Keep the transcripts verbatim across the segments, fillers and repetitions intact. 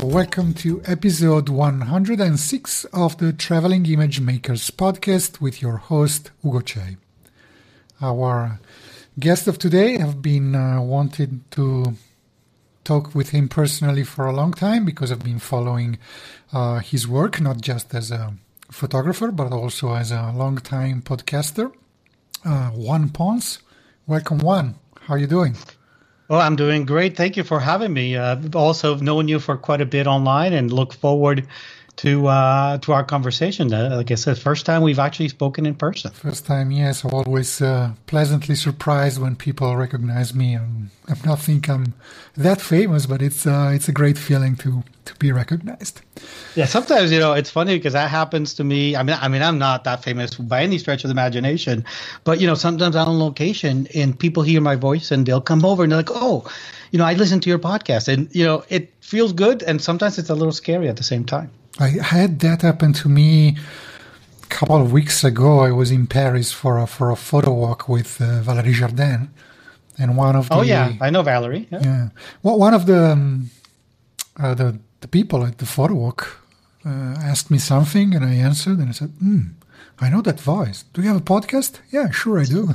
Welcome to episode one hundred six of the Traveling Image Makers podcast with your host, Hugo Che. Our guest of today, I've been uh, wanting to talk with him personally for a long time because I've been following uh, his work, not just as a photographer, but also as a long-time podcaster. Uh, Juan Pons, welcome Juan, how are you doing? Well, I'm doing great. Thank you for having me. Uh, also, I've known you for quite a bit online and look forward to uh, to our conversation. Uh, like I said, first time we've actually spoken in person. First time, yes. I'm always uh, pleasantly surprised when people recognize me. I'm, I don't think I'm that famous, but it's uh, it's a great feeling to, to be recognized. Yeah, sometimes, you know, it's funny because that happens to me. I mean, I mean, I'm not that famous by any stretch of the imagination, but, you know, sometimes I'm on location and people hear my voice and they'll come over and they're like, oh, you know, I listened to your podcast, and, you know, it feels good. And sometimes it's a little scary at the same time. I had that happen to me a couple of weeks ago. I was in Paris for a, for a photo walk with uh, Valerie Jardin. And one of the, oh yeah, I know Valerie. Yeah, yeah. Well, one of the um, uh, the the people at the photo walk uh, asked me something, and I answered, and I said, mm, "I know that voice. Do you have a podcast?" "Yeah, sure, I do."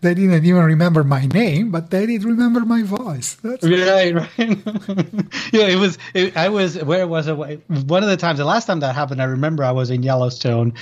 They didn't even remember my name, but they did remember my voice. That's right, right. Yeah, it was. It, I was. Where was it? One of the times, the last time that happened, I remember I was in Yellowstone,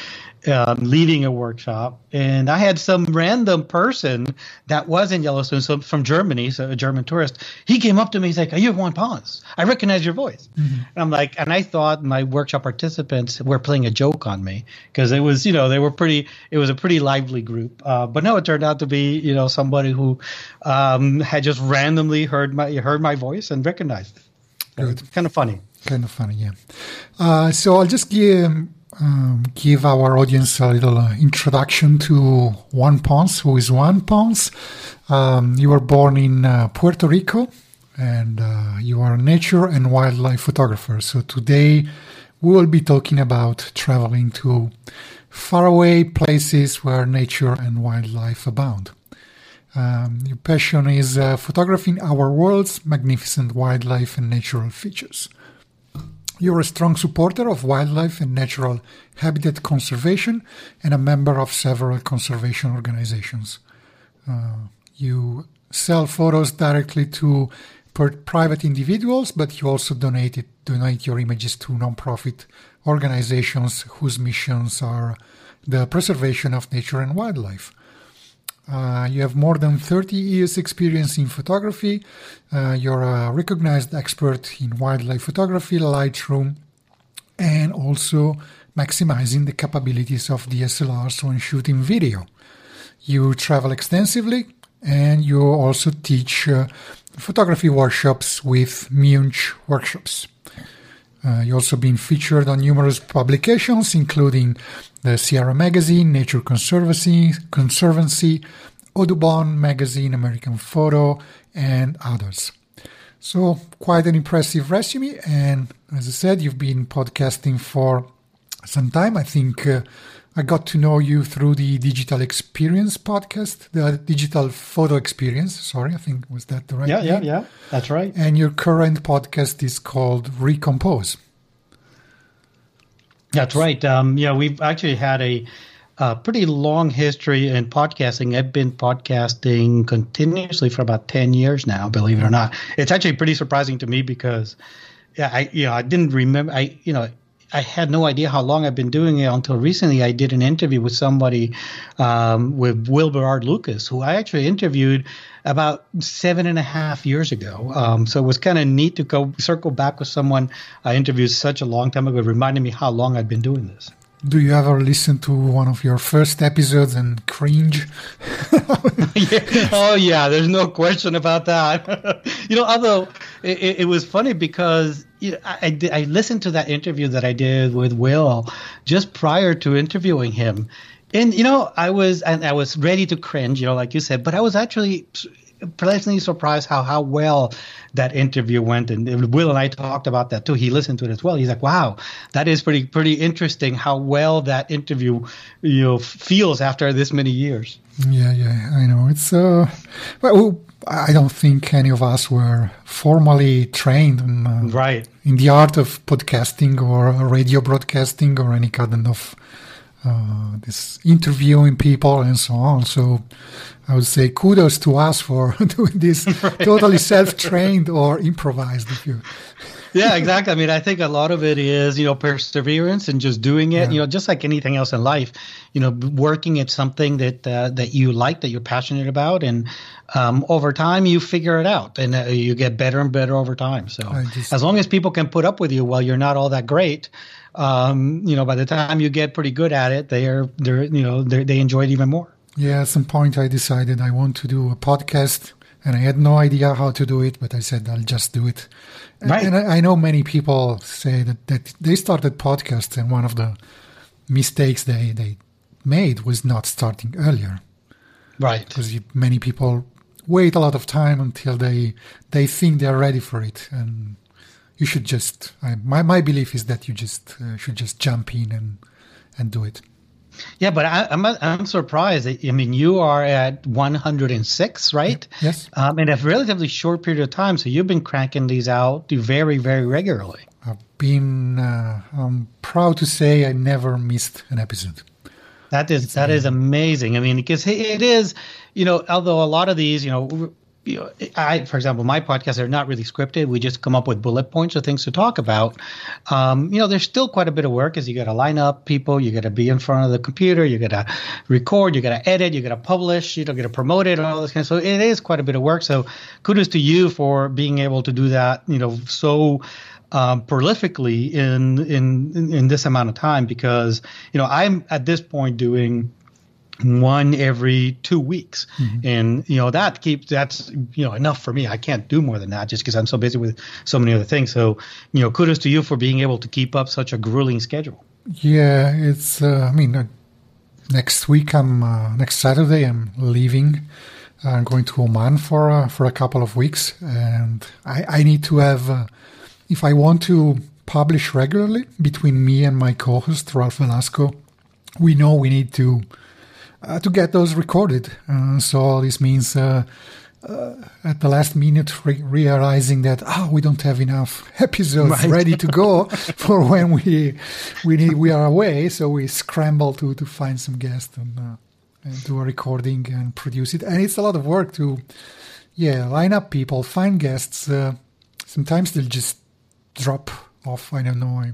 um, leading a workshop, and I had some random person that was in Yellowstone, so from Germany, so a German tourist. He came up to me. He's like, "Are you Juan Pons? I recognize your voice." Mm-hmm. And I'm like, and I thought my workshop participants were playing a joke on me because it was, you know, they were pretty. It was a pretty lively group, uh, but no, it turned out to be, you know, somebody who um, had just randomly heard my heard my voice and recognized it. Good. It's kind of funny. Kind of funny, yeah. Uh, so I'll just give um, give our audience a little uh, introduction to Juan Pons. Who is Juan Pons? Um, you were born in uh, Puerto Rico, and uh, you are a nature and wildlife photographer. So today we will be talking about traveling to faraway places where nature and wildlife abound. Um, your passion is uh, photographing our world's magnificent wildlife and natural features. You're a strong supporter of wildlife and natural habitat conservation and a member of several conservation organizations. Uh, you sell photos directly to per- private individuals, but you also donate, it, donate your images to nonprofit organizations whose missions are the preservation of nature and wildlife. Uh, you have more than thirty years experience in photography. Uh, you're a recognized expert in wildlife photography, Lightroom, and also maximizing the capabilities of D S L Rs when shooting video. You travel extensively, and you also teach uh, photography workshops with Munch workshops. Uh, you've also been featured on numerous publications, including the Sierra Magazine, Nature Conservancy, Conservancy, Audubon Magazine, American Photo, and others. So quite an impressive resume. And as I said, you've been podcasting for some time. I think uh, I got to know you through the Digital Experience podcast, the Digital Photo Experience. Sorry, I think was that the right yeah, name? Yeah, yeah, that's right. And your current podcast is called Recompose. That's right. Um, yeah, we've actually had a, a pretty long history in podcasting. I've been podcasting continuously for about ten years now, believe it or not. It's actually pretty surprising to me because, yeah, I you know I didn't remember I you know. I had no idea how long I've been doing it until recently. I did an interview with somebody, um, with Wilburard Lucas, who I actually interviewed about seven and a half years ago. Um, so it was kind of neat to go circle back with someone I interviewed such a long time ago. It reminded me how long I've been doing this. Do you ever listen to one of your first episodes and cringe? yeah. Oh, yeah, there's no question about that. you know, although – it, it was funny because you know, I, I, I listened to that interview that I did with Will just prior to interviewing him. And, you know, I was and I was ready to cringe, you know, like you said, but I was actually pleasantly surprised how how well that interview went. And Will and I talked about that, too. He listened to it as well. He's like, wow, that is pretty, pretty interesting how well that interview, you know, feels after this many years. Yeah, yeah, I know. It's uh, well, I don't think any of us were formally trained in, uh, right. in the art of podcasting or radio broadcasting or any kind of uh, this interviewing people and so on. So I would say kudos to us for doing this right. totally self-trained or improvised. If you yeah, exactly. I mean, I think a lot of it is, you know, perseverance and just doing it, yeah. you know, just like anything else in life, you know, working at something that uh, that you like, that you're passionate about. And um, over time, you figure it out and uh, you get better and better over time. So just, as long as people can put up with you while you're not all that great, um, you know, by the time you get pretty good at it, they are, they're, you know, they're, they enjoy it even more. Yeah, at some point I decided I want to do a podcast, and I had no idea how to do it, but I said I'll just do it. Right. And I, I know many people say that, that they started podcasts, and one of the mistakes they, they made was not starting earlier. Right. Because you, many people wait a lot of time until they they think they're ready for it, and you should just. I, my my belief is that you just uh, should just jump in and and do it. Yeah, but I, I'm I'm surprised. I mean, you are at one hundred six, right? Yes. Um, in a relatively short period of time, so you've been cranking these out very, very regularly. I've been. Uh, I'm proud to say I never missed an episode. That is it's that amazing. is amazing. I mean, because it is, you know, although a lot of these, you know. You know, I, for example, my podcasts are not really scripted. We just come up with bullet points or things to talk about. Um, you know, there's still quite a bit of work as you got to line up people, you got to be in front of the computer, you got to record, you got to edit, you got to publish, you don't get to promote it, and all this kind of stuff. So it is quite a bit of work. So kudos to you for being able to do that, you know, so um, prolifically in, in in this amount of time. Because, you know, I'm at this point doing one every two weeks. Mm-hmm. And, you know, that keeps, that's, you know, enough for me. I can't do more than that just because I'm so busy with so many other things. So, you know, kudos to you for being able to keep up such a grueling schedule. Yeah, it's, uh, I mean, uh, next week, I'm, uh, next Saturday, I'm leaving. I'm going to Oman for, uh, for a couple of weeks. And I, I need to have, uh, if I want to publish regularly between me and my co-host, Ralph Velasco, we know we need to, Uh, to get those recorded. Uh, so this means uh, uh, at the last minute re- realizing that oh, we don't have enough episodes right. ready to go for when we we need, we are away. So we scramble to, to find some guests and, uh, and do a recording and produce it. And it's a lot of work to yeah line up people, find guests. Uh, sometimes they'll just drop off. I don't know. I,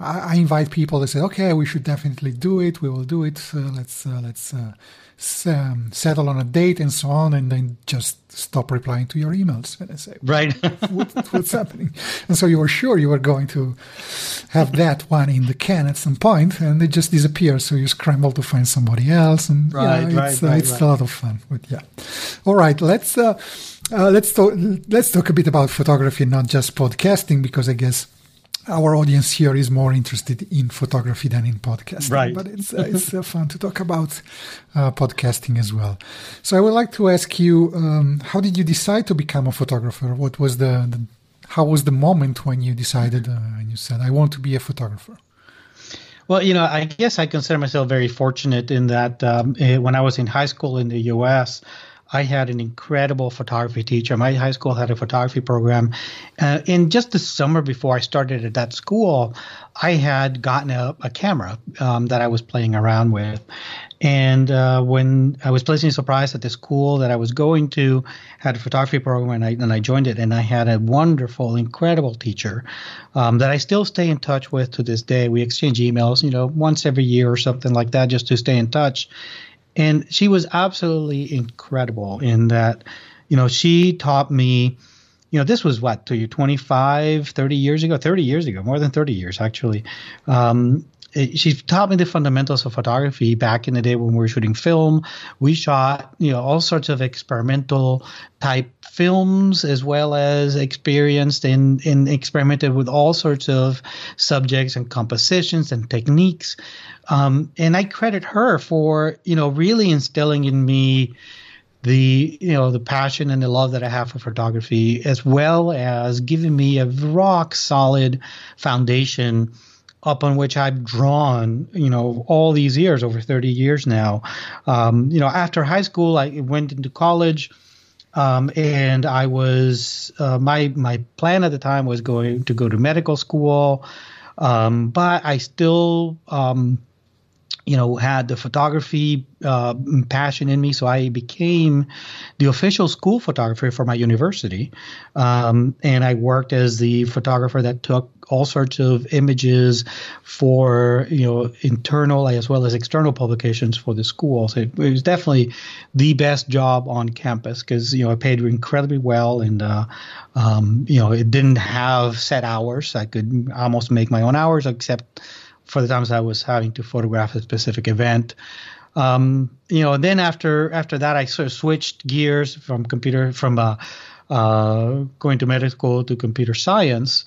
I invite people that say, "Okay, we should definitely do it. We will do it. Uh, let's uh, let's uh, s- um, settle on a date and so on," and then just stop replying to your emails. And I say, "Right, what, what's happening?" And so you were sure you were going to have that one in the can at some point, and it just disappears. So you scramble to find somebody else, and right, yeah, right, it's, right, uh, it's right. a lot of fun. But yeah, all right, let's uh, uh, let's talk let's talk a bit about photography, not just podcasting, because I guess our audience here is more interested in photography than in podcasting, right. but it's uh, it's uh, fun to talk about uh, podcasting as well. So I would like to ask you, um, how did you decide to become a photographer? What was the, the how was the moment when you decided uh, and you said, I want to be a photographer? Well, you know, I guess I consider myself very fortunate in that um, when I was in high school in the U S, I had an incredible photography teacher. My high school had a photography program. Uh, and just the summer before I started at that school, I had gotten a, a camera um, that I was playing around with. And uh, when I was pleasantly surprised that the school that I was going to had a photography program, and I, and I joined it, and I had a wonderful, incredible teacher um, that I still stay in touch with to this day. We exchange emails, you know, once every year or something like that just to stay in touch. And she was absolutely incredible in that, you know, she taught me, you know, this was what, to you, twenty-five, thirty years ago, thirty years ago, more than thirty years, actually. Um, she taught me the fundamentals of photography back in the day when we were shooting film. We shot, you know, all sorts of experimental type films, as well as experienced and, and experimented with all sorts of subjects and compositions and techniques. Um, and I credit her for, you know, really instilling in me the, you know, the passion and the love that I have for photography, as well as giving me a rock solid foundation upon which I've drawn, you know, all these years, over thirty years now. Um, you know, after high school, I went into college, um, and I was uh, my my plan at the time was going to go to medical school, um, but I still, um, you know, had the photography uh, passion in me, so I became the official school photographer for my university, um, and I worked as the photographer that took all sorts of images for, you know, internal as well as external publications for the school. So it, it was definitely the best job on campus because, you know, I paid incredibly well, and uh, um, you know, it didn't have set hours. I could almost make my own hours, except for the times I was having to photograph a specific event. Um, you know, then after after that, I sort of switched gears from computer from uh, uh, going to medical school to computer science.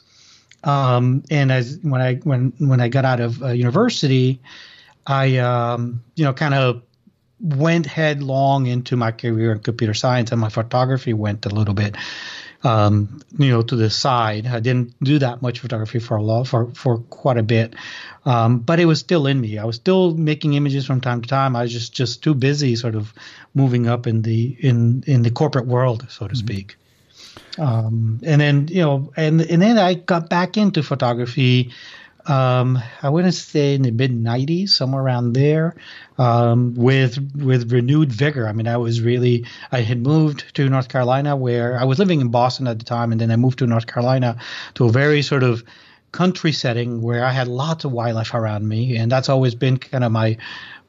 Um, and as when I when when I got out of uh, university, I um, you know kind of went headlong into my career in computer science, and my photography went a little bit um, you know to the side. I didn't do that much photography for a lot for for quite a bit, um, but it was still in me. I was still making images from time to time. I was just just too busy, sort of moving up in the in in the corporate world, so to mm-hmm. speak. Um, and then, you know, and, and then I got back into photography. Um, I wouldn't say in the mid nineties, somewhere around there, um, with, with renewed vigor. I mean, I was really, I had moved to North Carolina where I was living in Boston at the time. And then I moved to North Carolina to a very sort of country setting where I had lots of wildlife around me. And that's always been kind of my,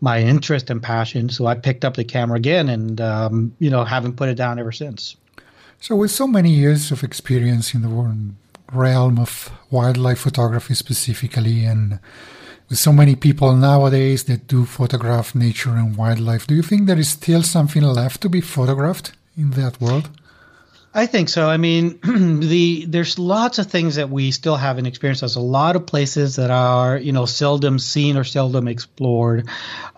my interest and passion. So I picked up the camera again and, um, you know, haven't put it down ever since. So with so many years of experience in the realm of wildlife photography specifically, and with so many people nowadays that do photograph nature and wildlife, do you think there is still something left to be photographed in that world? I think so. I mean, the there's lots of things that we still haven't experienced. There's a lot of places that are, you know, seldom seen or seldom explored.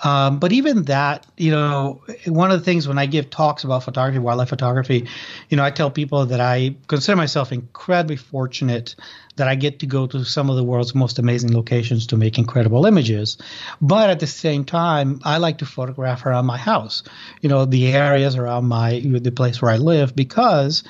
Um, but even that, you know, one of the things when I give talks about photography, wildlife photography, you know, I tell people that I consider myself incredibly fortunate that I get to go to some of the world's most amazing locations to make incredible images. But at the same time, I like to photograph around my house, you know, the areas around my the place where I live, because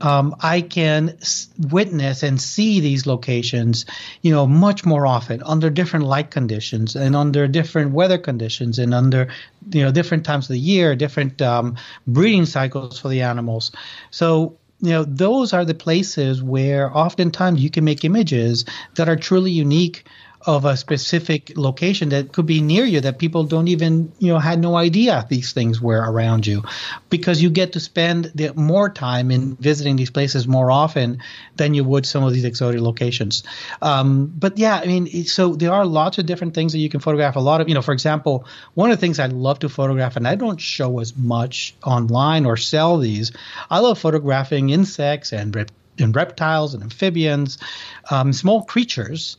um, I can witness and see these locations, you know, much more often under different light conditions and under different weather conditions and under, you know, different times of the year, different um, breeding cycles for the animals. So, you know, those are the places where oftentimes you can make images that are truly unique of a specific location that could be near you that people don't even, you know, had no idea these things were around you, because you get to spend the, more time in visiting these places more often than you would some of these exotic locations. Um, but yeah, I mean, so there are lots of different things that you can photograph. A lot of, you know, for example, one of the things I love to photograph, and I don't show as much online or sell these, I love photographing insects and, rep- and reptiles and amphibians, um, small creatures.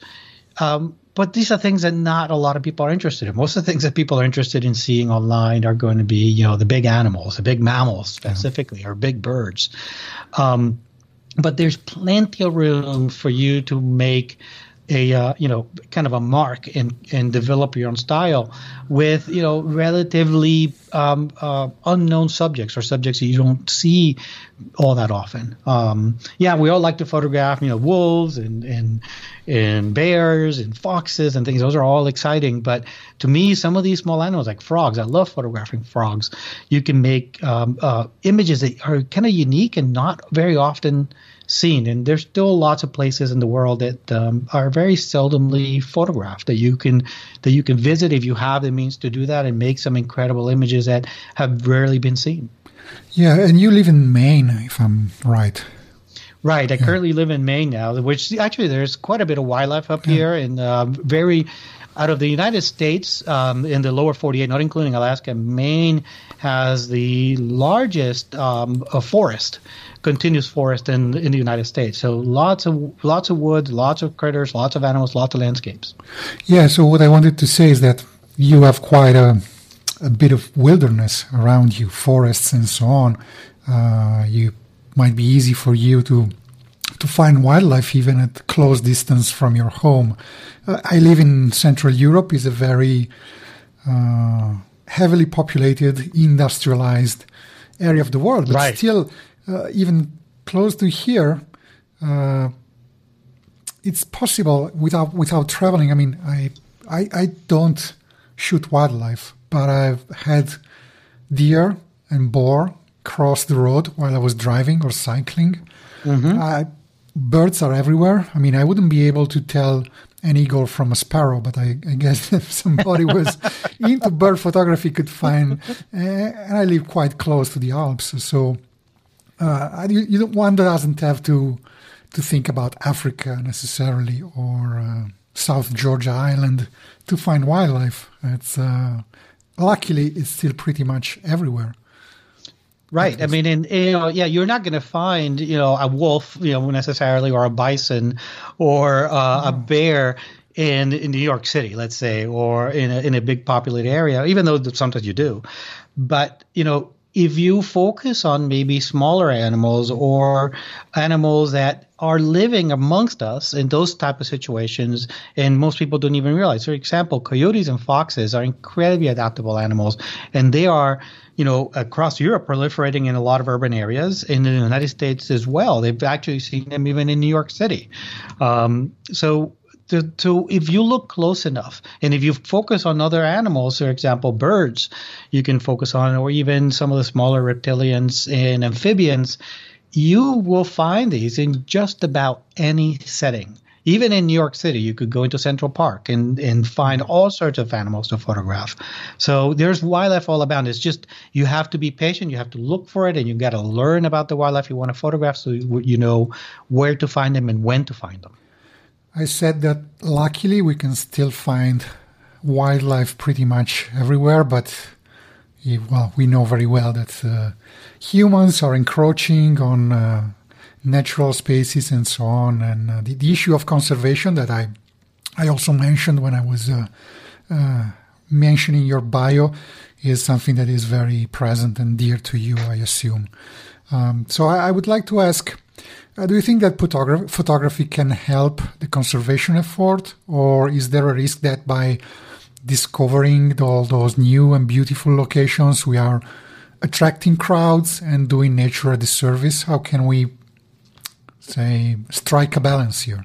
Um, but these are things that not a lot of people are interested in. Most of the things that people are interested in seeing online are going to be, you know, the big animals, the big mammals specifically, yeah. or big birds. Um, but there's plenty of room for you to make a, uh, you know, kind of a mark and, and develop your own style with, you know, relatively um, uh, unknown subjects or subjects that you don't see all that often. Um, yeah, we all like to photograph, you know, wolves and, and, and bears and foxes and things. Those are all exciting. But to me, some of these small animals like frogs, I love photographing frogs. You can make um, uh, images that are kind of unique and not very often seen, and there's still lots of places in the world that um, are very seldomly photographed that you can that you can visit if you have the means to do that and make some incredible images that have rarely been seen. Yeah, and you live in Maine, if I'm right. Right, I yeah. currently live in Maine now, which actually there's quite a bit of wildlife up yeah. here, and uh, very Out of the United States, um, in the lower forty-eight, not including Alaska, Maine has the largest um, forest, continuous forest in in the United States. So lots of lots of wood, lots of critters, lots of animals, lots of landscapes. Yeah. So what I wanted to say is that you have quite a a bit of wilderness around you, forests and so on. Uh, you might be easy for you to. to find wildlife even at close distance from your home. Uh, I live in Central Europe. It's a very uh, heavily populated, industrialized area of the world. But right. still, uh, even close to here, uh, it's possible without without traveling. I mean, I, I I don't shoot wildlife, but I've had deer and boar cross the road while I was driving or cycling. Mm-hmm. I, Birds are everywhere. I mean, I wouldn't be able to tell an eagle from a sparrow, but I, I guess if somebody was into bird photography could find. Uh, and I live quite close to the Alps, so uh, you, you don't, one doesn't have to to think about Africa necessarily or uh, South Georgia Island to find wildlife. It's uh, luckily it's still pretty much everywhere. Right. I mean, and, you know, yeah, you're not going to find, you know, a wolf, you know, necessarily, or a bison, or uh, no. a bear in, in New York City, let's say, or in a, in a big populated area, even though sometimes you do. But, you know, if you focus on maybe smaller animals or animals that are living amongst us in those type of situations, and most people don't even realize. For example, coyotes and foxes are incredibly adaptable animals, and they are, you know, across Europe proliferating in a lot of urban areas, in the United States as well. They've actually seen them even in New York City. Um, so to, to if you look close enough, and if you focus on other animals, for example, birds, you can focus on, or even some of the smaller reptilians and amphibians, you will find these in just about any setting. Even in New York City, you could go into Central Park and, and find all sorts of animals to photograph. So there's wildlife all about. It's just you have to be patient. You have to look for it, and you've got to learn about the wildlife you want to photograph so you, you know where to find them and when to find them. I said that luckily we can still find wildlife pretty much everywhere, but well, we know very well that uh, humans are encroaching on uh, natural spaces and so on, and uh, the, the issue of conservation that I, I also mentioned when I was uh, uh, mentioning your bio is something that is very present and dear to you, I assume. Um, so I, I would like to ask, uh, do you think that photograph- photography can help the conservation effort, or is there a risk that by discovering all those new and beautiful locations we are attracting crowds and doing nature a disservice? How can we say, strike a balance here?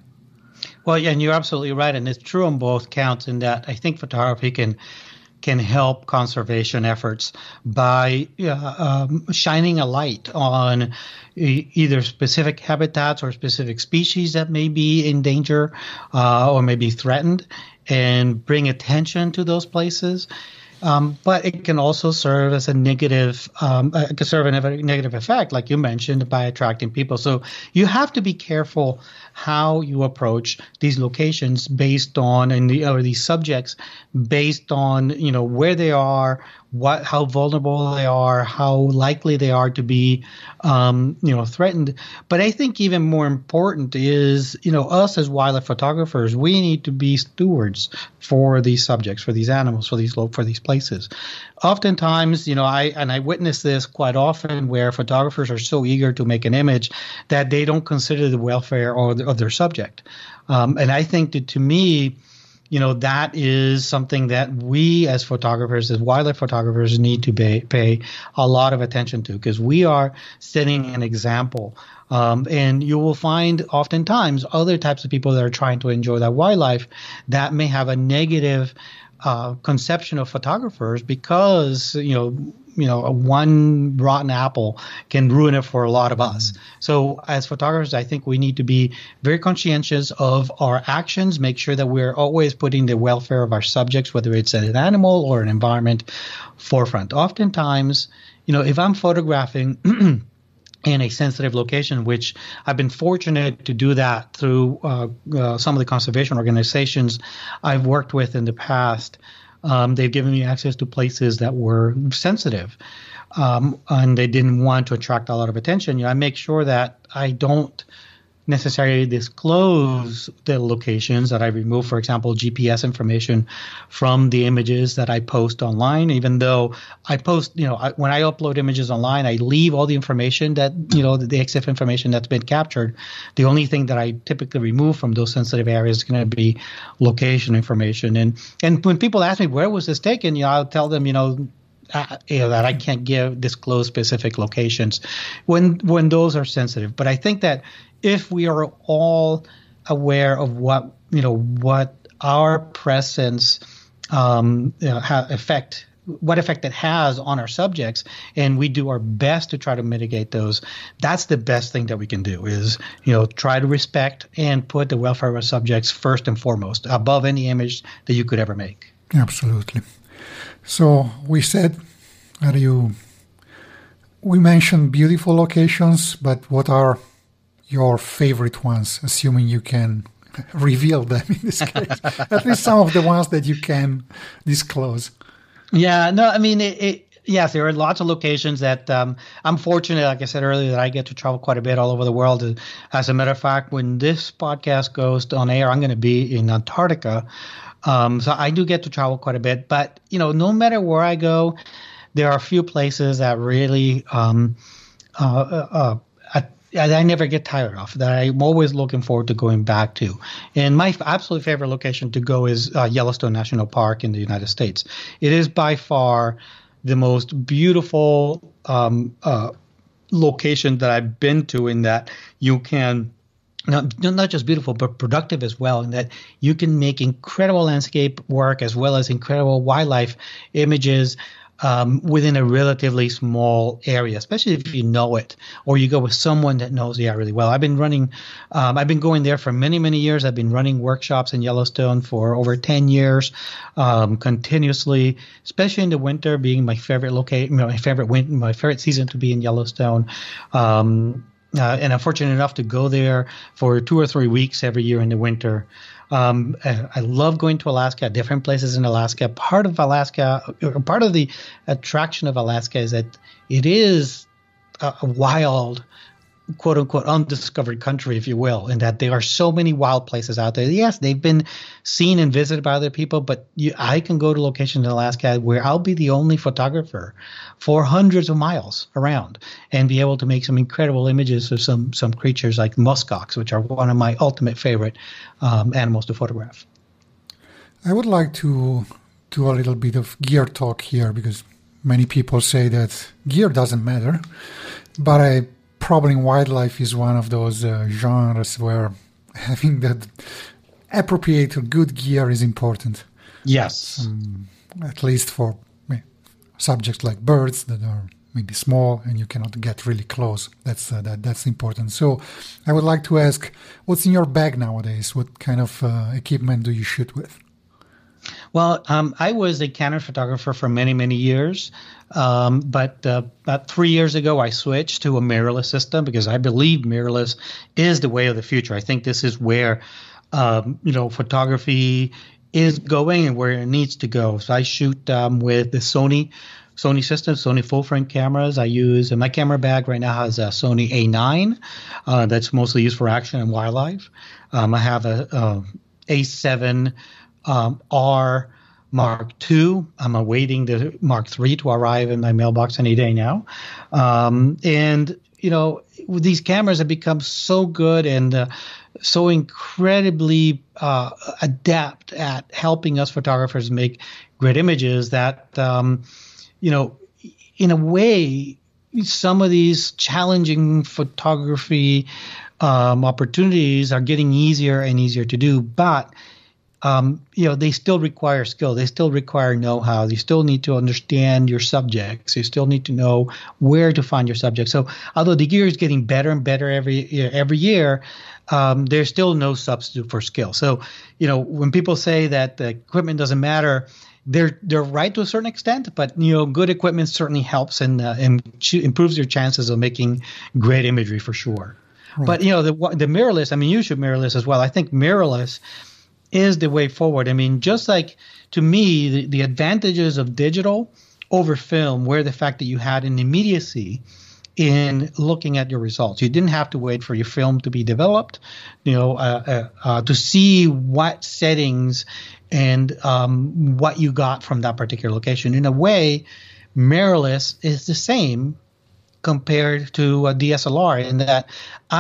Well, yeah, and you're absolutely right. And it's true on both counts in that I think photography can can help conservation efforts by uh, um, shining a light on e- either specific habitats or specific species that may be in danger uh, or may be threatened, and bring attention to those places. Um, but it can also serve as a negative, um, it can serve a negative effect, like you mentioned, by attracting people. So you have to be careful how you approach these locations based on, and the, or these subjects based on, you know, where they are, what, how vulnerable they are, how likely they are to be, um, you know, threatened. But I think even more important is, you know, us as wildlife photographers, we need to be stewards for these subjects, for these animals, for these for these places. Oftentimes, you know, I and I witness this quite often, where photographers are so eager to make an image that they don't consider the welfare or the, of their subject. Um, and I think that, to me, you know, that is something that we as photographers, as wildlife photographers, need to pay, pay a lot of attention to, because we are setting an example. Um, and you will find oftentimes other types of people that are trying to enjoy that wildlife that may have a negative uh, conception of photographers, because, you know, you know, one rotten apple can ruin it for a lot of us. So as photographers, I think we need to be very conscientious of our actions, make sure that we're always putting the welfare of our subjects, whether it's an animal or an environment, forefront. Oftentimes, you know, if I'm photographing in a sensitive location, which I've been fortunate to do that through uh, uh, some of the conservation organizations I've worked with in the past. Um, they've given me access to places that were sensitive, um, and they didn't want to attract a lot of attention. You know, I make sure that I don't necessarily disclose the locations that I remove, for example, G P S information from the images that I post online, even though I post, you know, I, when I upload images online, I leave all the information that, you know, the, the X I F information that's been captured. The only thing that I typically remove from those sensitive areas is going to be location information. And, and when people ask me, where was this taken? You know, I'll tell them, you know, Uh, you know, that I can't give disclose specific locations when when those are sensitive. But I think that if we are all aware of what you know what our presence um, you know, ha- effect what effect it has on our subjects, and we do our best to try to mitigate those, that's the best thing that we can do, is you know try to respect and put the welfare of our subjects first and foremost above any image that you could ever make. Absolutely. So we said, are you? We mentioned beautiful locations, but what are your favorite ones? Assuming you can reveal them in this case, at least some of the ones that you can disclose. Yeah, no, I mean, it, it, yes, there are lots of locations that um, I'm fortunate, like I said earlier, that I get to travel quite a bit all over the world. As a matter of fact, when this podcast goes on air, I'm going to be in Antarctica. Um, so I do get to travel quite a bit, but, you know, no matter where I go, there are a few places that really um, uh, uh, uh, I, I never get tired of, that I'm always looking forward to going back to. And my f- absolute favorite location to go is uh, Yellowstone National Park in the United States. It is by far the most beautiful um, uh, location that I've been to, in that you can – Not, not just beautiful, but productive as well, in that you can make incredible landscape work as well as incredible wildlife images um, within a relatively small area, especially if you know it or you go with someone that knows the area really well. I've been running um, – I've been going there for many, many years. I've been running workshops in Yellowstone for over ten years um, continuously, especially in the winter, being my favorite location, my favorite win- my favorite season to be in Yellowstone. Um Uh, and I'm fortunate enough to go there for two or three weeks every year in the winter. Um, I, I love going to Alaska, different places in Alaska. Part of Alaska, or part of the attraction of Alaska, is that it is a, a wild, quote unquote, undiscovered country, if you will, in that there are so many wild places out there. Yes, they've been seen and visited by other people, but you, I can go to locations in Alaska where I'll be the only photographer for hundreds of miles around and be able to make some incredible images of some some creatures like muskox, which are one of my ultimate favorite um, animals to photograph. I would like to do a little bit of gear talk here, because many people say that gear doesn't matter, but I probably wildlife is one of those uh, genres where having that appropriate or good gear is important. Yes. Um, at least for uh, subjects like birds that are maybe small and you cannot get really close. That's uh, that, that's important. So I would like to ask, what's in your bag nowadays? What kind of uh, equipment do you shoot with? Well, um, I was a Canon photographer for many, many years, um, but uh, about three years ago I switched to a mirrorless system, because I believe mirrorless is the way of the future. I think this is where um, you know photography is going and where it needs to go. So I shoot um, with the Sony Sony system, Sony full-frame cameras. I use – my camera bag right now has a Sony A nine uh, that's mostly used for action and wildlife. Um, I have a, a A seven Um, R Mark two. I'm awaiting the Mark three to arrive in my mailbox any day now. Um, and, you know, these cameras have become so good and uh, so incredibly uh, adept at helping us photographers make great images that, um, you know, in a way, some of these challenging photography um, opportunities are getting easier and easier to do. But um, you know, they still require skill. They still require know-how. You still need to understand your subjects. You still need to know where to find your subjects. So although the gear is getting better and better every year, every year um, there's still no substitute for skill. So, you know, when people say that the equipment doesn't matter, They're they're right to a certain extent, but you know, good equipment certainly helps and uh, and ch- improves your chances of making great imagery for sure. Right. But you know, the the mirrorless. I mean, you should mirrorless as well. I think mirrorless is the way forward. I mean, just like to me, the, the advantages of digital over film were the fact that you had an immediacy in looking at your results. You didn't have to wait for your film to be developed, you know, uh, uh, uh, to see what settings and um, what you got from that particular location. In a way, mirrorless is the same compared to a D S L R in that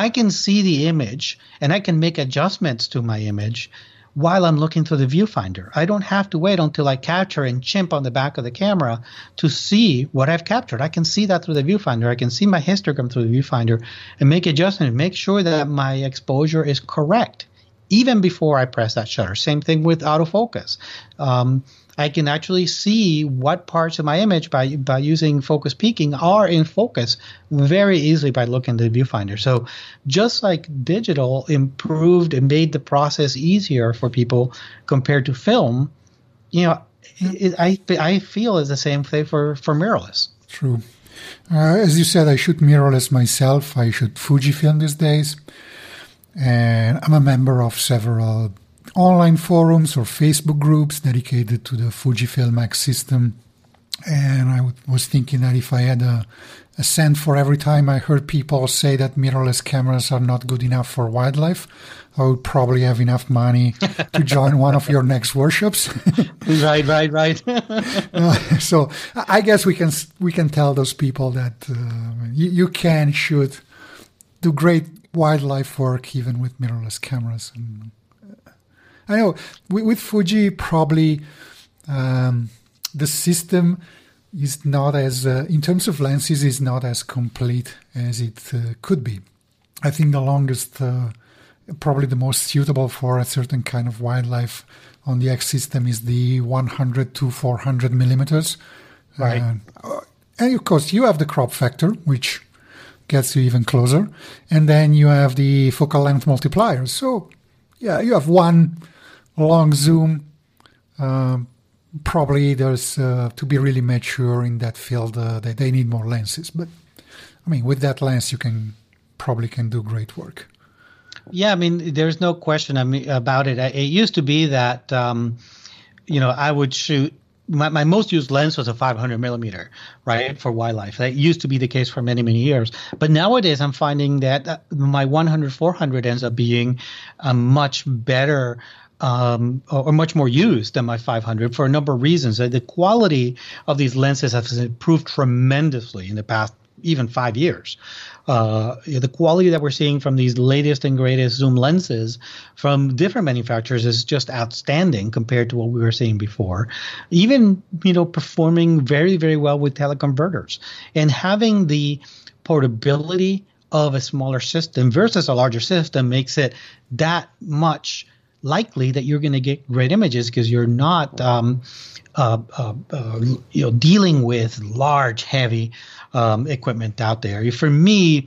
I can see the image and I can make adjustments to my image while I'm looking through the viewfinder. I don't have to wait until I capture and chimp on the back of the camera to see what I've captured. I can see that through the viewfinder. I can see my histogram through the viewfinder and make adjustments and make sure that my exposure is correct even before I press that shutter. Same thing with autofocus. Um, I can actually see what parts of my image by by using focus peaking are in focus very easily by looking at the viewfinder. So just like digital improved and made the process easier for people compared to film, you know, it, I I feel is the same thing for, for mirrorless. True. Uh, as you said, I shoot mirrorless myself. I shoot Fujifilm these days. And I'm a member of several online forums or Facebook groups dedicated to the Fujifilm X system. And I w- was thinking that if I had a, a cent for every time I heard people say that mirrorless cameras are not good enough for wildlife, I would probably have enough money to join one of your next workshops. Right, right, right. uh, so I guess we can we can tell those people that uh, you, you can shoot, do great wildlife work even with mirrorless cameras. And I know with, with Fuji probably um, the system is not as uh, in terms of lenses is not as complete as it uh, could be. I think the longest uh, probably the most suitable for a certain kind of wildlife on the X system is the one hundred to four hundred millimeters, right? Uh, and of course you have the crop factor, which gets you even closer, and then you have the focal length multiplier. So yeah, you have one long zoom. Uh, probably there's uh, to be really mature in that field uh, that they need more lenses, but I mean with that lens you can probably can do great work. Yeah, I mean there's no question about it. It used to be that um, you know I would shoot. My, my most used lens was a five hundred millimeter, right, for wildlife. That used to be the case for many, many years. But nowadays I'm finding that my one hundred to four hundred ends up being a much better um, or much more used than my five hundred for a number of reasons. The quality of these lenses has improved tremendously in the past even five years. Uh, the quality that we're seeing from these latest and greatest zoom lenses from different manufacturers is just outstanding compared to what we were seeing before. Even, you know, performing very, very well with teleconverters and having the portability of a smaller system versus a larger system makes it that much likely that you're going to get great images because you're not um, uh, uh, uh, you know, dealing with large, heavy um, equipment out there. For me,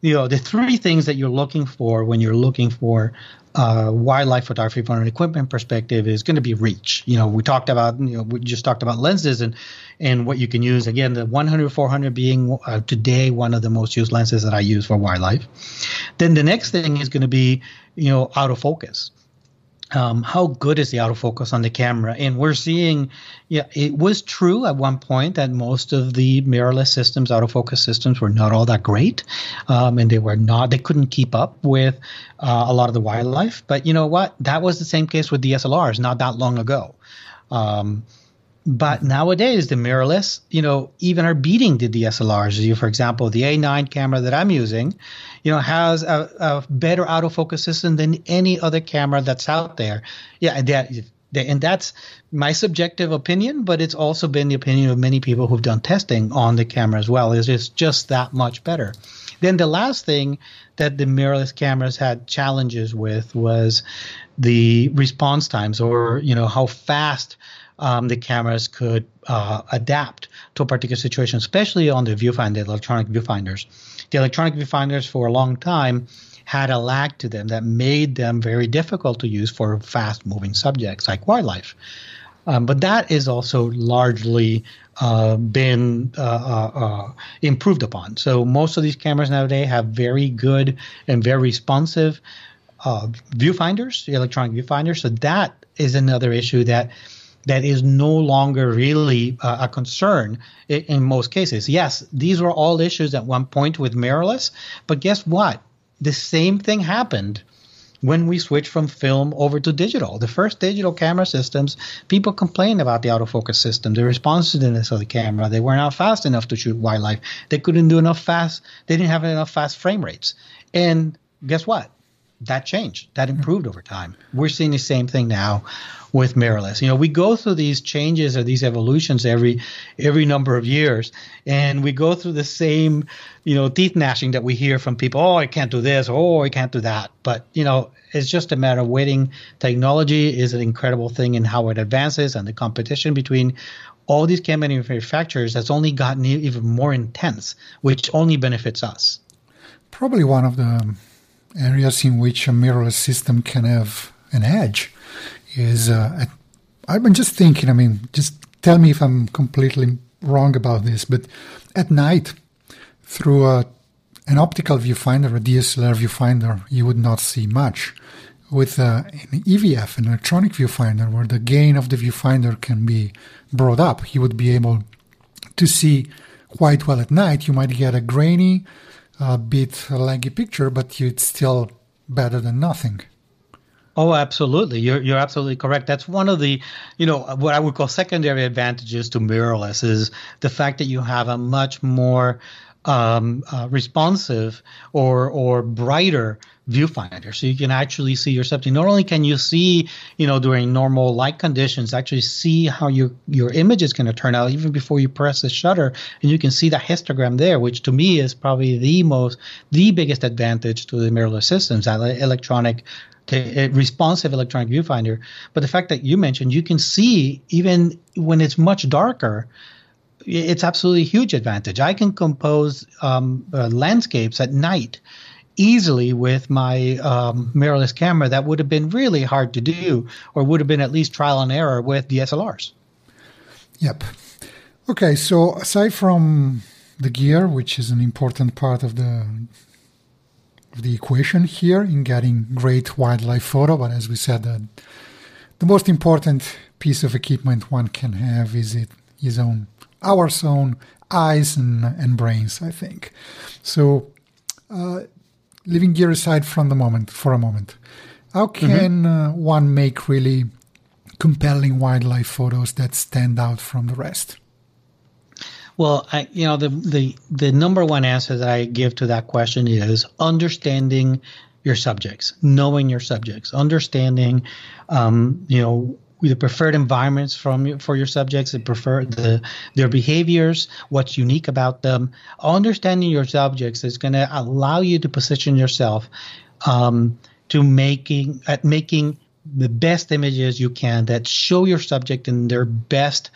you know, the three things that you're looking for when you're looking for uh, wildlife photography from an equipment perspective is going to be reach. You know, we talked about, you know, we just talked about lenses and and what you can use. Again, the one hundred to four hundred being uh, today one of the most used lenses that I use for wildlife. Then the next thing is going to be, you know, autofocus. Um, how good is the autofocus on the camera? And we're seeing, yeah, it was true at one point that most of the mirrorless systems, autofocus systems, were not all that great, um, and they were not, they couldn't keep up with uh, a lot of the wildlife. But you know what? That was the same case with D S L Rs not that long ago. Um, But nowadays, the mirrorless, you know, even are beating the D S L Rs. You, for example, the A nine camera that I'm using, you know, has a, a better autofocus system than any other camera that's out there. Yeah, that And that's my subjective opinion, but it's also been the opinion of many people who've done testing on the camera as well, is it's just that much better. Then the last thing that the mirrorless cameras had challenges with was the response times, or, you know, how fast um, the cameras could uh, adapt to a particular situation, especially on the viewfinder, the electronic viewfinders. The electronic viewfinders for a long time had a lag to them that made them very difficult to use for fast-moving subjects like wildlife. Um, but that is also largely uh, been uh, uh, improved upon. So most of these cameras nowadays have very good and very responsive uh, viewfinders, electronic viewfinders. So that is another issue that that is no longer really uh, a concern in, in most cases. Yes, these were all issues at one point with mirrorless, but guess what? The same thing happened when we switched from film over to digital. The first digital camera systems, people complained about the autofocus system, the responsiveness of the camera. They were not fast enough to shoot wildlife. They couldn't do enough fast. They didn't have enough fast frame rates. And guess what? That changed. That improved over time. We're seeing the same thing now with mirrorless. You know, we go through these changes or these evolutions every every number of years, and we go through the same, you know, teeth gnashing that we hear from people. Oh, I can't do this. Oh, I can't do that. But, you know, it's just a matter of waiting. Technology is an incredible thing in how it advances, and the competition between all these camera manufacturers has only gotten even more intense, which only benefits us. Probably one of the areas in which a mirrorless system can have an edge is, uh, I've been just thinking, I mean, just tell me if I'm completely wrong about this, but at night, through a, an optical viewfinder, a D S L R viewfinder, you would not see much. With uh, an E V F, an electronic viewfinder, where the gain of the viewfinder can be brought up, you would be able to see quite well at night. You might get a grainy, a bit laggy picture, but it's still better than nothing. Oh, absolutely. You're you're absolutely correct. That's one of the, you know, what I would call secondary advantages to mirrorless is the fact that you have a much more um, uh, responsive or or brighter viewfinder. So you can actually see your subject. Not only can you see, you know, during normal light conditions, actually see how your, your image is going to turn out even before you press the shutter, and you can see the histogram there, which to me is probably the most, the biggest advantage to the mirrorless systems, that electronic, responsive electronic viewfinder. But the fact that you mentioned, you can see even when it's much darker, it's absolutely a huge advantage. I can compose um, uh, landscapes at night easily with my um, mirrorless camera that would have been really hard to do, or would have been at least trial and error with D S L Rs. Yep. Okay, so aside from the gear, which is an important part of the of the equation here in getting great wildlife photo, but as we said, the, the most important piece of equipment one can have is it his own, our own eyes and, and brains, I think. So, uh, leaving gear aside from the moment, for a moment, how can mm-hmm. uh, one make really compelling wildlife photos that stand out from the rest? Well, I, you know, the, the, the number one answer that I give to that question is understanding your subjects, knowing your subjects, understanding, um, you know, the preferred environments from for your subjects, the prefer the their behaviors, what's unique about them. Understanding your subjects is going to allow you to position yourself um, to making at making the best images you can that show your subject in their best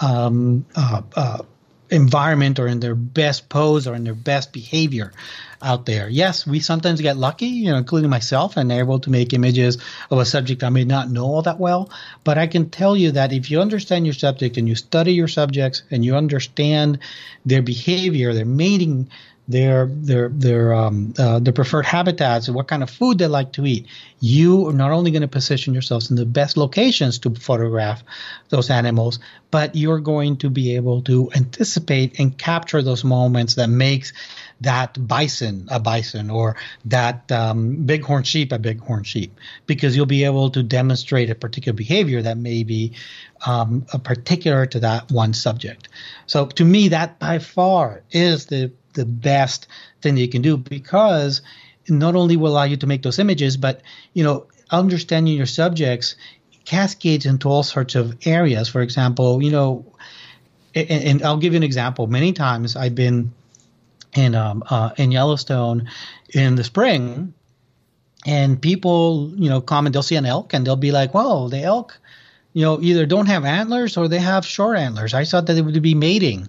um, uh, uh, environment, or in their best pose, or in their best behavior out there. Yes, we sometimes get lucky, you know, including myself, and able to make images of a subject I may not know all that well. But I can tell you that if you understand your subject, and you study your subjects, and you understand their behavior, their mating, their their their um uh, their preferred habitats, and what kind of food they like to eat, you are not only going to position yourselves in the best locations to photograph those animals, but you're going to be able to anticipate and capture those moments that makes that bison a bison, or that um, bighorn sheep a bighorn sheep, because you'll be able to demonstrate a particular behavior that may be um, particular to that one subject. So to me, that by far is the the best thing that you can do, because not only will allow you to make those images, but, you know, understanding your subjects cascades into all sorts of areas. For example, you know, and, and I'll give you an example. Many times I've been in um, uh, in Yellowstone in the spring, and people, you know, come and they'll see an elk and they'll be like, "Well, the elk, you know, either don't have antlers or they have short antlers. I thought that they would be mating,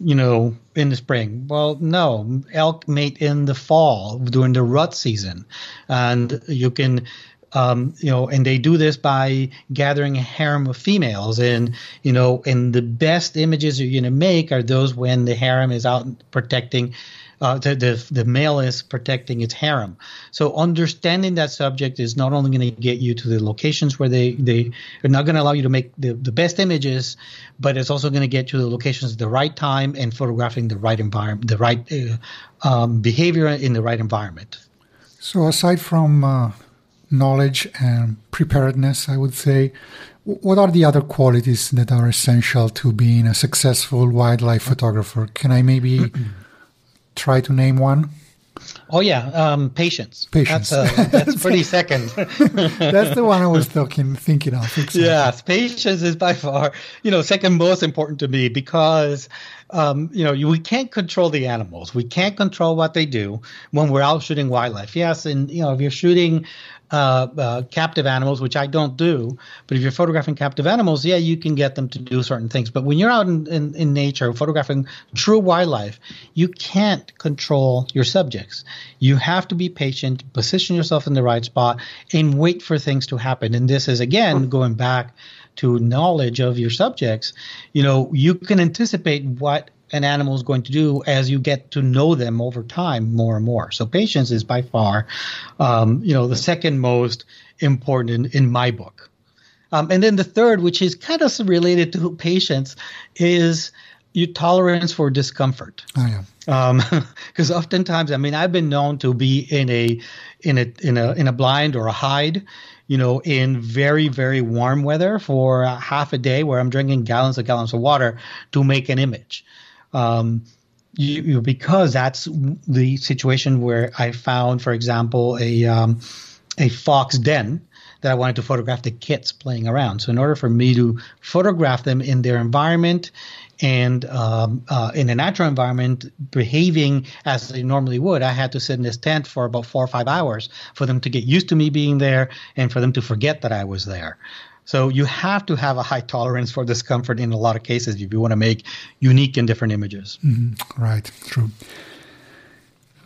you know, in the spring." Well, no, elk mate in the fall during the rut season, and you can, um, you know, and they do this by gathering a harem of females, and you know, and the best images you're going to make are those when the harem is out protecting, uh, the, the the male is protecting its harem. So understanding that subject is not only going to get you to the locations where they they are not going to allow you to make the, the best images, but it's also going to get you to the locations at the right time and photographing the right environment, the right uh, um, behavior in the right environment. So aside from uh, knowledge and preparedness, I would say, what are the other qualities that are essential to being a successful wildlife photographer? Can I maybe try to name one? Oh, yeah. Um, patience. Patience. That's, a, that's pretty second. That's the one I was talking, thinking of. Exactly. Yes. Patience is by far, you know, second most important to me because, um, you know, you, we can't control the animals. We can't control what they do when we're out shooting wildlife. Yes. And, you know, if you're shooting Uh, uh, captive animals, which I don't do, but if you're photographing captive animals, yeah, you can get them to do certain things. But when you're out in, in, in nature photographing true wildlife, you can't control your subjects. You have to be patient, position yourself in the right spot, and wait for things to happen. And this is, again, going back to knowledge of your subjects. You know, you can anticipate what an animal is going to do as you get to know them over time more and more. So patience is by far, um, you know, the second most important in, in my book. Um, and then the third, which is kind of related to patience, is your tolerance for discomfort. Oh, yeah. Um, because oftentimes, I mean, I've been known to be in a, in a, in a, in a blind or a hide, you know, in very, very warm weather for a half a day where I'm drinking gallons and gallons of water to make an image. Um, you, you, because that's the situation where I found, for example, a um, a fox den that I wanted to photograph the kits playing around. So in order for me to photograph them in their environment and um, uh, in a natural environment behaving as they normally would, I had to sit in this tent for about four or five hours for them to get used to me being there and for them to forget that I was there. So you have to have a high tolerance for discomfort in a lot of cases if you want to make unique and different images. Mm-hmm. Right, true.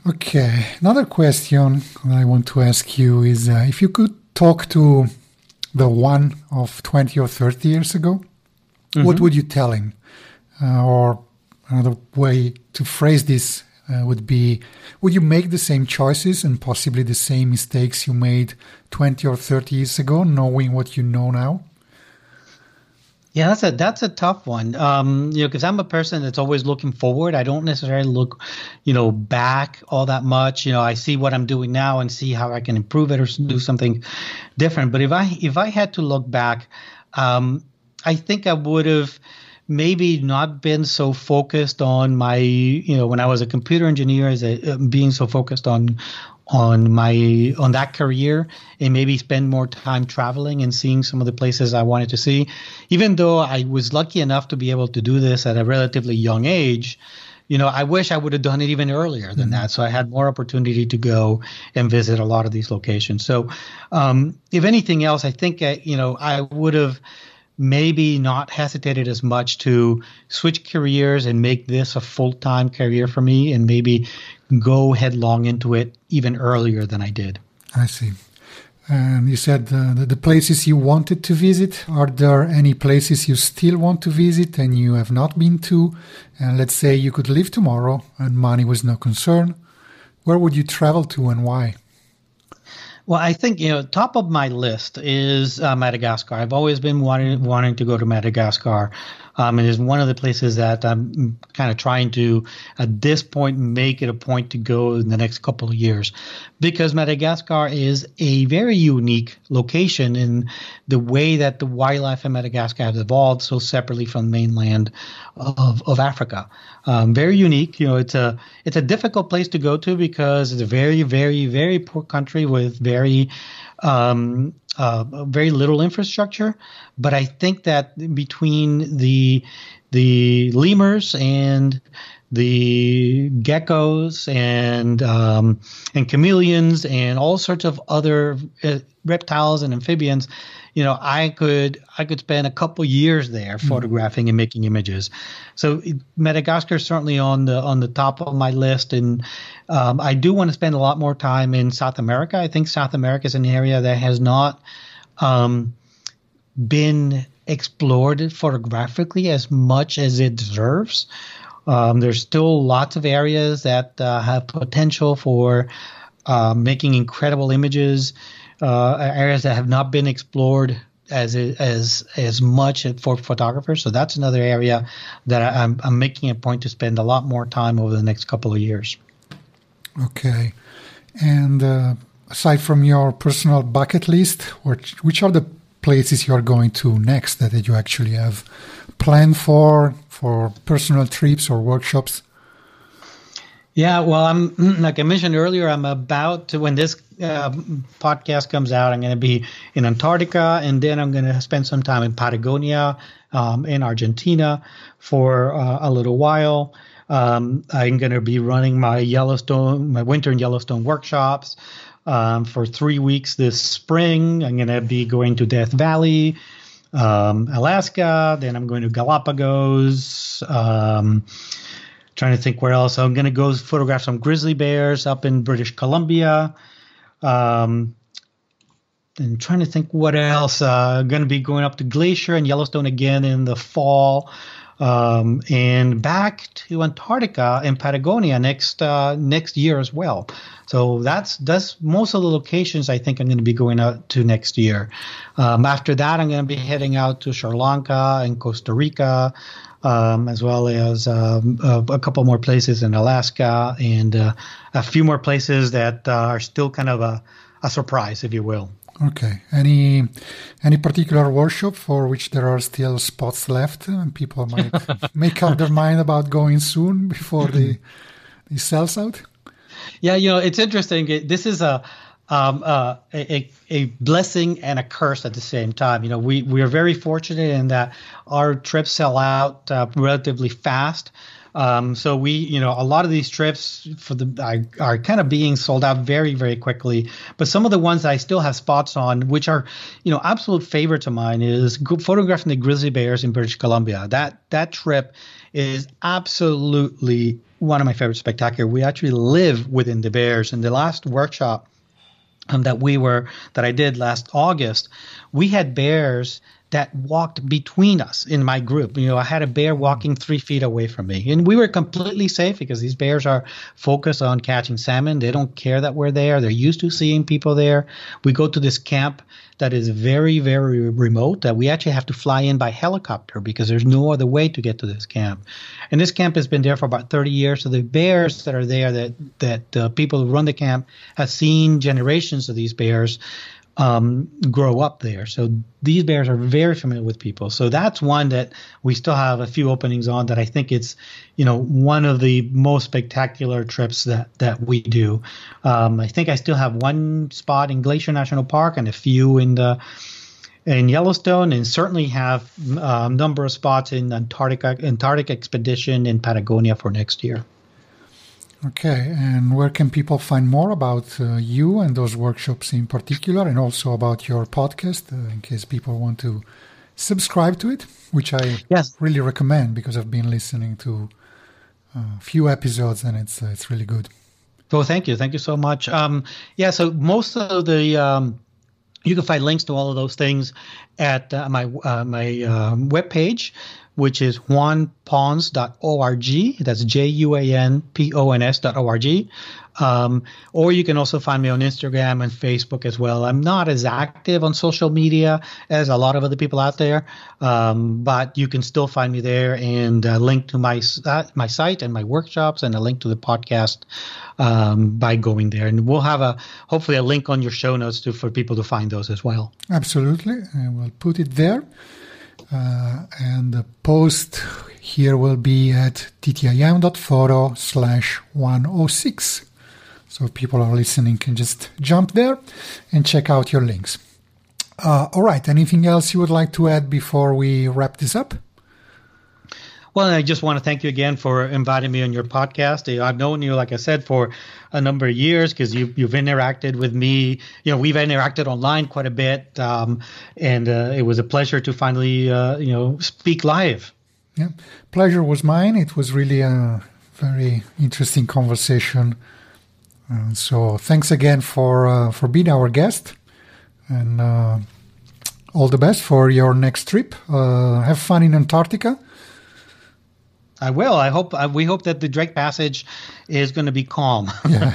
Okay, another question that I want to ask you is uh, if you could talk to the one of twenty or thirty years ago, mm-hmm. what would you tell him? Uh, or another way to phrase this uh, would be, would you make the same choices and possibly the same mistakes you made twenty or thirty years ago, knowing what you know now? Yeah, that's a that's a tough one. Um, you know, because I'm a person that's always looking forward. I don't necessarily look, you know, back all that much. You know, I see what I'm doing now and see how I can improve it or do something different. But if I if I had to look back, um, I think I would have maybe not been so focused on my, you know, when I was a computer engineer, as a, uh, being so focused on on my on that career, and maybe spend more time traveling and seeing some of the places I wanted to see. Even though I was lucky enough to be able to do this at a relatively young age, you know, I wish I would have done it even earlier than mm-hmm. that. So I had more opportunity to go and visit a lot of these locations. So um, if anything else, I think, I, you know, I would have maybe not hesitated as much to switch careers and make this a full-time career for me and maybe go headlong into it even earlier than I did. I see. And you said uh, the, the places you wanted to visit. Are there any places you still want to visit and you have not been to? And let's say you could leave tomorrow and money was no concern. Where would you travel to and why? Well, I think, you know, top of my list is uh, Madagascar. I've always been wanting, wanting to go to Madagascar. Um, it is one of the places that I'm kind of trying to, at this point, make it a point to go in the next couple of years, because Madagascar is a very unique location in the way that the wildlife in Madagascar has evolved so separately from the mainland of, of Africa. Um, very unique. You know, it's a it's a difficult place to go to because it's a very, very, very poor country with very um, uh, very little infrastructure. But I think that between the the lemurs and the geckos and um, and chameleons and all sorts of other uh, reptiles and amphibians, you know, I could I could spend a couple years there photographing and making images. So Madagascar is certainly on the on the top of my list, and um, I do want to spend a lot more time in South America. I think South America is an area that has not um, been explored photographically as much as it deserves. Um, there's still lots of areas that uh, have potential for uh, making incredible images, uh, areas that have not been explored as as as much for photographers. So that's another area that I'm, I'm making a point to spend a lot more time over the next couple of years. Okay. And uh, aside from your personal bucket list, which, which are the places you're going to next that, that you actually have planned for, for personal trips or workshops? Yeah, well, I'm like I mentioned earlier, I'm about to, when this uh, podcast comes out, I'm going to be in Antarctica, and then I'm going to spend some time in Patagonia, um, in Argentina for uh, a little while. Um, I'm going to be running my Yellowstone, my winter in Yellowstone workshops. Um, for three weeks this spring, I'm going to be going to Death Valley, um, Alaska. Then I'm going to Galapagos. Um, trying to think where else. I'm going to go photograph some grizzly bears up in British Columbia. Um, and trying to think what else. Uh, I'm going to be going up to Glacier and Yellowstone again in the fall. Um, and back to Antarctica and Patagonia next uh, next year as well. So that's that's most of the locations I think I'm going to be going out to next year. Um, after that, I'm going to be heading out to Sri Lanka and Costa Rica, um, as well as um, a, a couple more places in Alaska, and uh, a few more places that uh, are still kind of a, a surprise, if you will. Okay. Any any particular workshop for which there are still spots left and people might make up their mind about going soon before they they sells out? Yeah, you know, it's interesting. This is a um, uh, a a blessing and a curse at the same time. You know, we we are very fortunate in that our trips sell out uh, relatively fast. Um, so we, you know, a lot of these trips for the are, are kind of being sold out very, very quickly. But some of the ones that I still have spots on, which are, you know, absolute favorites of mine, is photographing the grizzly bears in British Columbia. That that trip is absolutely one of my favorite spectacular. We actually live within the bears. In the last workshop um, that we were that I did last August, we had bears that walked between us in my group. You know, I had a bear walking three feet away from me. And we were completely safe because these bears are focused on catching salmon. They don't care that we're there. They're used to seeing people there. We go to this camp that is very, very remote, that we actually have to fly in by helicopter because there's no other way to get to this camp. And this camp has been there for about thirty years. So the bears that are there, that, that uh, people who run the camp have seen generations of these bears Um, grow up there. So these bears are very familiar with people. So that's one that we still have a few openings on that I think it's, you know, one of the most spectacular trips that, that we do. Um, I think I still have one spot in Glacier National Park and a few in the in Yellowstone, and certainly have a number of spots in Antarctica, Antarctic Expedition in Patagonia for next year. Okay, and where can people find more about uh, you and those workshops in particular, and also about your podcast, uh, in case people want to subscribe to it, which I yes. really recommend because I've been listening to a few episodes and it's uh, it's really good. Well, thank you. Thank you so much. Um, yeah, so most of the um, – you can find links to all of those things at uh, my uh, my uh, webpage, which is Juan Pons dot org. That's J U A N P O N S dot org. Um, or you can also find me on Instagram and Facebook as well. I'm not as active on social media as a lot of other people out there, um, but you can still find me there, and a link to my uh, my site and my workshops and a link to the podcast um, by going there. And we'll have a hopefully a link on your show notes to, for people to find those as well. Absolutely. I will put it there. Uh, and the post here will be at ttim.photo slash 106. So if people are listening can just jump there and check out your links. Uh, all right. Anything else you would like to add before we wrap this up? Well, I just want to thank you again for inviting me on your podcast. I've known you, like I said, for a number of years because you, you've interacted with me. You know, we've interacted online quite a bit, um, and uh, it was a pleasure to finally, uh, you know, speak live. Yeah, pleasure was mine. It was really a very interesting conversation. Uh, so thanks again for uh, for being our guest, and uh, all the best for your next trip. Uh, have fun in Antarctica. I will. I hope. I, we hope that the Drake Passage is going to be calm. Yeah.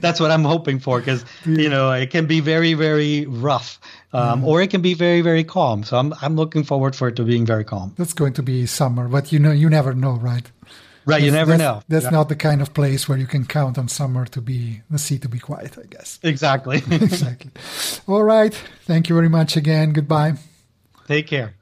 That's what I'm hoping for, because you know it can be very, very rough, um, mm. or it can be very, very calm. So I'm, I'm looking forward for it to being very calm. That's going to be summer, but you know, you never know, right? Right, you never that's, know. That's yeah. not the kind of place where you can count on summer to be the sea to be quiet, I guess. Exactly. Exactly. All right. Thank you very much again. Goodbye. Take care.